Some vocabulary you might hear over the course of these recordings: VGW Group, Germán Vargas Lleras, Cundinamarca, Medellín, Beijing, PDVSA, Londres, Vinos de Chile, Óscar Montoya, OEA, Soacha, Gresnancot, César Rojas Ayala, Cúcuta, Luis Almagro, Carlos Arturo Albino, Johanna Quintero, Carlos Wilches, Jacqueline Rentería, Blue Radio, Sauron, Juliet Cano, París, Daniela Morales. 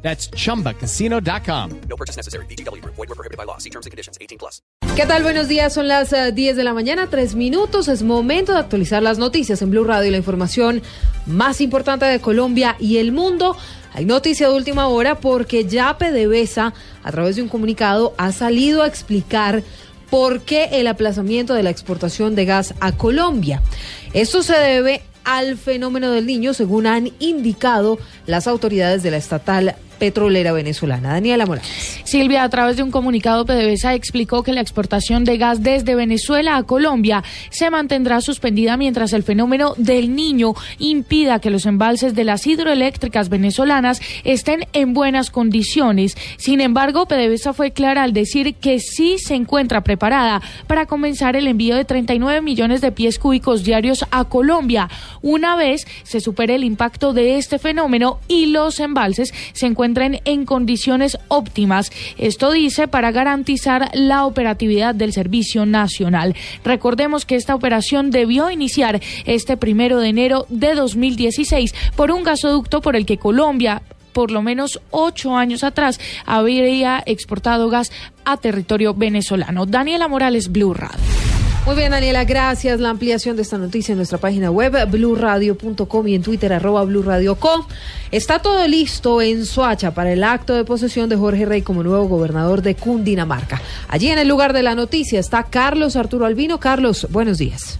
That's chumbacasino.com. No purchase necessary. VGW Group. Void where prohibited by law. See terms and conditions. 18+. ¿Qué tal? Buenos días. Son las 10 de la mañana, 3 minutos. Es momento de actualizar las noticias en Blue Radio y la información más importante de Colombia y el mundo. Hay noticia de última hora porque ya PDVSA, a través de un comunicado, ha salido a explicar por qué el aplazamiento de la exportación de gas a Colombia. Esto se debe al fenómeno del Niño, según han indicado las autoridades de la estatal petrolera venezolana. Daniela Morales. Silvia, a través de un comunicado, PDVSA explicó que la exportación de gas desde Venezuela a Colombia se mantendrá suspendida mientras el fenómeno del Niño impida que los embalses de las hidroeléctricas venezolanas estén en buenas condiciones. Sin embargo, PDVSA fue clara al decir que sí se encuentra preparada para comenzar el envío de 39 millones de pies cúbicos diarios a Colombia, una vez se supere el impacto de este fenómeno y los embalses se encuentren en condiciones óptimas. Esto dice para garantizar la operatividad del servicio nacional. Recordemos que esta operación debió iniciar este 1 de enero de 2016 por un gasoducto por el que Colombia, por lo menos 8 años atrás, habría exportado gas a territorio venezolano. Daniela Morales, Blue Radio. Muy bien, Daniela, gracias. La ampliación de esta noticia en nuestra página web, bluradio.com, y en Twitter, @blurradioco. Está todo listo en Soacha para el acto de posesión de Jorge Rey como nuevo gobernador de Cundinamarca. Allí, en el lugar de la noticia, está Carlos Arturo Albino. Carlos, buenos días.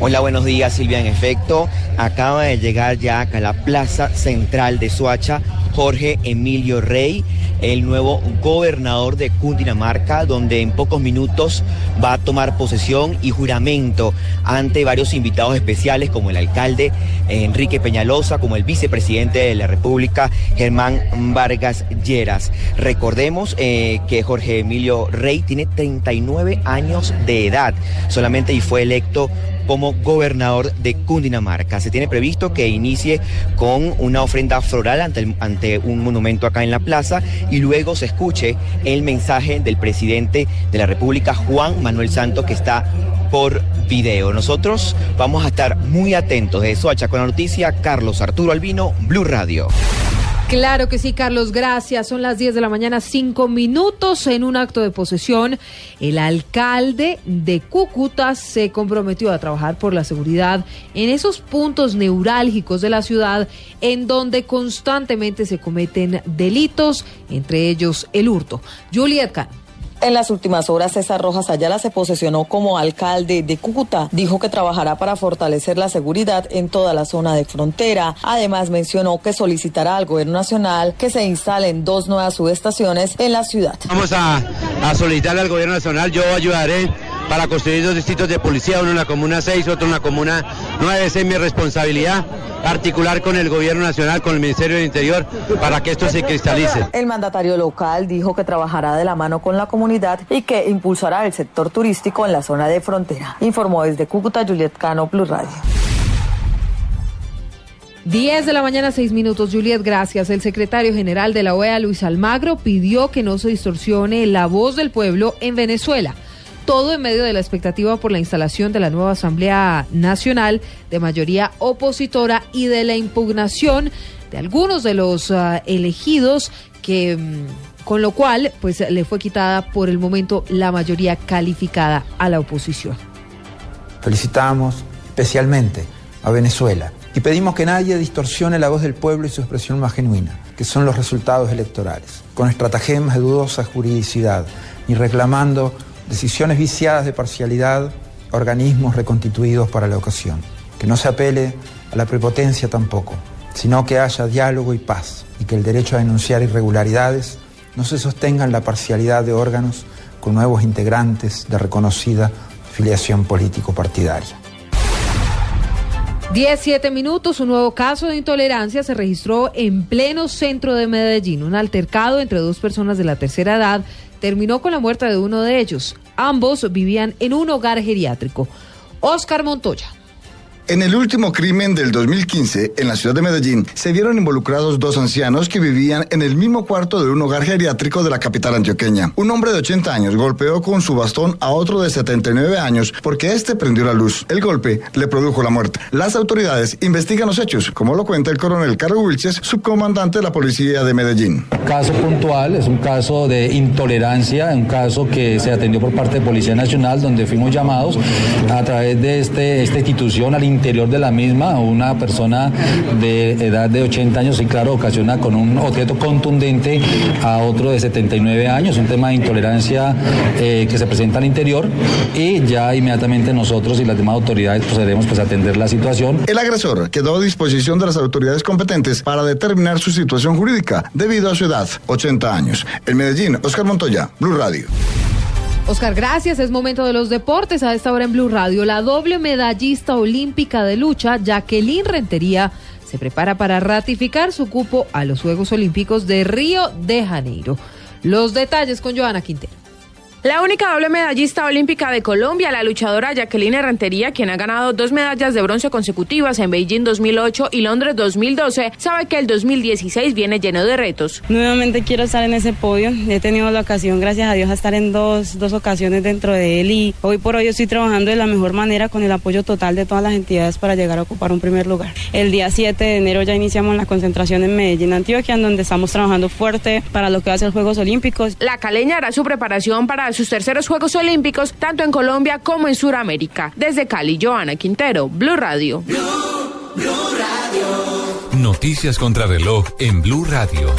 Hola, buenos días, Silvia. En efecto, acaba de llegar ya acá a la plaza central de Soacha Jorge Emilio Rey, el nuevo gobernador de Cundinamarca, donde en pocos minutos va a tomar posesión y juramento ante varios invitados especiales como el alcalde Enrique Peñalosa, como el vicepresidente de la República, Germán Vargas Lleras. Recordemos que Jorge Emilio Rey tiene 39 años de edad solamente y fue electo como gobernador de Cundinamarca. Se tiene previsto que inicie con una ofrenda floral ante un monumento acá en la plaza y luego se escuche el mensaje del presidente de la República, Juan Manuel Santos, que está por video. Nosotros vamos a estar muy atentos de Soacha con la noticia. Carlos Arturo Albino, Blue Radio. Claro que sí, Carlos, gracias. Son las 10 de la mañana, 5 minutos. En un acto de posesión, el alcalde de Cúcuta se comprometió a trabajar por la seguridad en esos puntos neurálgicos de la ciudad en donde constantemente se cometen delitos, entre ellos el hurto. Juliet Cano. En las últimas horas, César Rojas Ayala se posesionó como alcalde de Cúcuta. Dijo que trabajará para fortalecer la seguridad en toda la zona de frontera. Además, mencionó que solicitará al gobierno nacional que se instalen 2 nuevas subestaciones en la ciudad. Vamos a solicitarle al gobierno nacional, yo ayudaré para construir 2 distritos de policía, uno en la comuna 6, otro en la comuna 9. Esa es mi responsabilidad, articular con el gobierno nacional, con el Ministerio del Interior, para que esto se cristalice. El mandatario local dijo que trabajará de la mano con la comunidad y que impulsará el sector turístico en la zona de frontera. Informó desde Cúcuta, Juliet Cano, Blue Radio. 10 de la mañana, 6 minutos. Juliet, gracias. El secretario general de la OEA, Luis Almagro, pidió que no se distorsione la voz del pueblo en Venezuela. Todo en medio de la expectativa por la instalación de la nueva Asamblea Nacional de mayoría opositora y de la impugnación de algunos de los elegidos, que con lo cual pues le fue quitada por el momento la mayoría calificada a la oposición. Felicitamos especialmente a Venezuela y pedimos que nadie distorsione la voz del pueblo y su expresión más genuina, que son los resultados electorales, con estratagemas de dudosa juridicidad y reclamando decisiones viciadas de parcialidad, organismos reconstituidos para la ocasión. Que no se apele a la prepotencia tampoco, sino que haya diálogo y paz, y que el derecho a denunciar irregularidades no se sostenga en la parcialidad de órganos con nuevos integrantes de reconocida filiación político-partidaria. 17 minutos. Un nuevo caso de intolerancia se registró en pleno centro de Medellín. Un altercado entre 2 personas de la tercera edad terminó con la muerte de uno de ellos. Ambos vivían en un hogar geriátrico. Óscar Montoya. En el último crimen del 2015, en la ciudad de Medellín, se vieron involucrados dos ancianos que vivían en el mismo cuarto de un hogar geriátrico de la capital antioqueña. Un hombre de 80 años golpeó con su bastón a otro de 79 años porque este prendió la luz. El golpe le produjo la muerte. Las autoridades investigan los hechos, como lo cuenta el coronel Carlos Wilches, subcomandante de la policía de Medellín. Caso puntual, es un caso de intolerancia, un caso que se atendió por parte de Policía Nacional, donde fuimos llamados a través de esta institución al interior de la misma, una persona de edad de 80 años y claro, ocasiona con un objeto contundente a otro de 79 años, un tema de intolerancia que se presenta al interior, y ya inmediatamente nosotros y las demás autoridades procederemos pues a atender la situación. El agresor quedó a disposición de las autoridades competentes para determinar su situación jurídica debido a su edad, 80 años. En Medellín, Óscar Montoya, Blue Radio. Óscar, gracias. Es momento de los deportes a esta hora en Blue Radio. La doble medallista olímpica de lucha, Jacqueline Rentería, se prepara para ratificar su cupo a los Juegos Olímpicos de Río de Janeiro. Los detalles con Johanna Quintero. La única doble medallista olímpica de Colombia, la luchadora Jacqueline Rentería, quien ha ganado 2 medallas de bronce consecutivas en Beijing 2008 y Londres 2012, sabe que el 2016 viene lleno de retos. Nuevamente quiero estar en ese podio. He tenido la ocasión, gracias a Dios, a estar en dos ocasiones dentro de él, y hoy por hoy estoy trabajando de la mejor manera con el apoyo total de todas las entidades para llegar a ocupar un primer lugar. El día 7 de enero ya iniciamos la concentración en Medellín, Antioquia, en donde estamos trabajando fuerte para lo que va a ser Juegos Olímpicos. La caleña hará su preparación para sus terceros Juegos Olímpicos, tanto en Colombia como en Sudamérica. Desde Cali, Johanna Quintero, Blue Radio. Blue Radio. Noticias contra reloj en Blue Radio.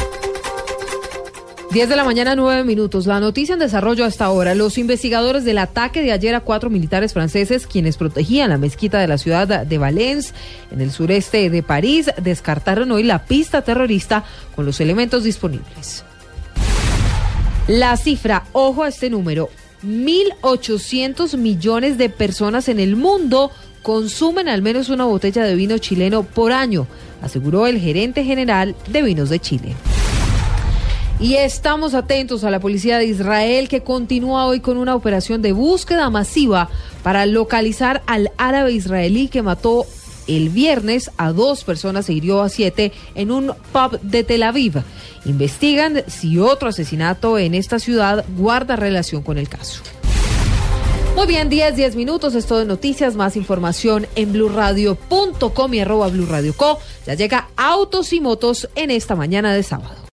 10 de la mañana, 9 minutos. La noticia en desarrollo hasta ahora. Los investigadores del ataque de ayer a 4 militares franceses, quienes protegían la mezquita de la ciudad de Valence, en el sureste de París, descartaron hoy la pista terrorista con los elementos disponibles. La cifra, ojo a este número, 1.800 millones de personas en el mundo consumen al menos una botella de vino chileno por año, aseguró el gerente general de Vinos de Chile. Y estamos atentos a la policía de Israel, que continúa hoy con una operación de búsqueda masiva para localizar al árabe israelí que mató el viernes a 2 personas e hirió a 7 en un pub de Tel Aviv. Investigan si otro asesinato en esta ciudad guarda relación con el caso. Muy bien, 10 minutos, es todo de noticias, más información en blurradio.com y @blurradioco. Ya llega Autos y Motos en esta mañana de sábado.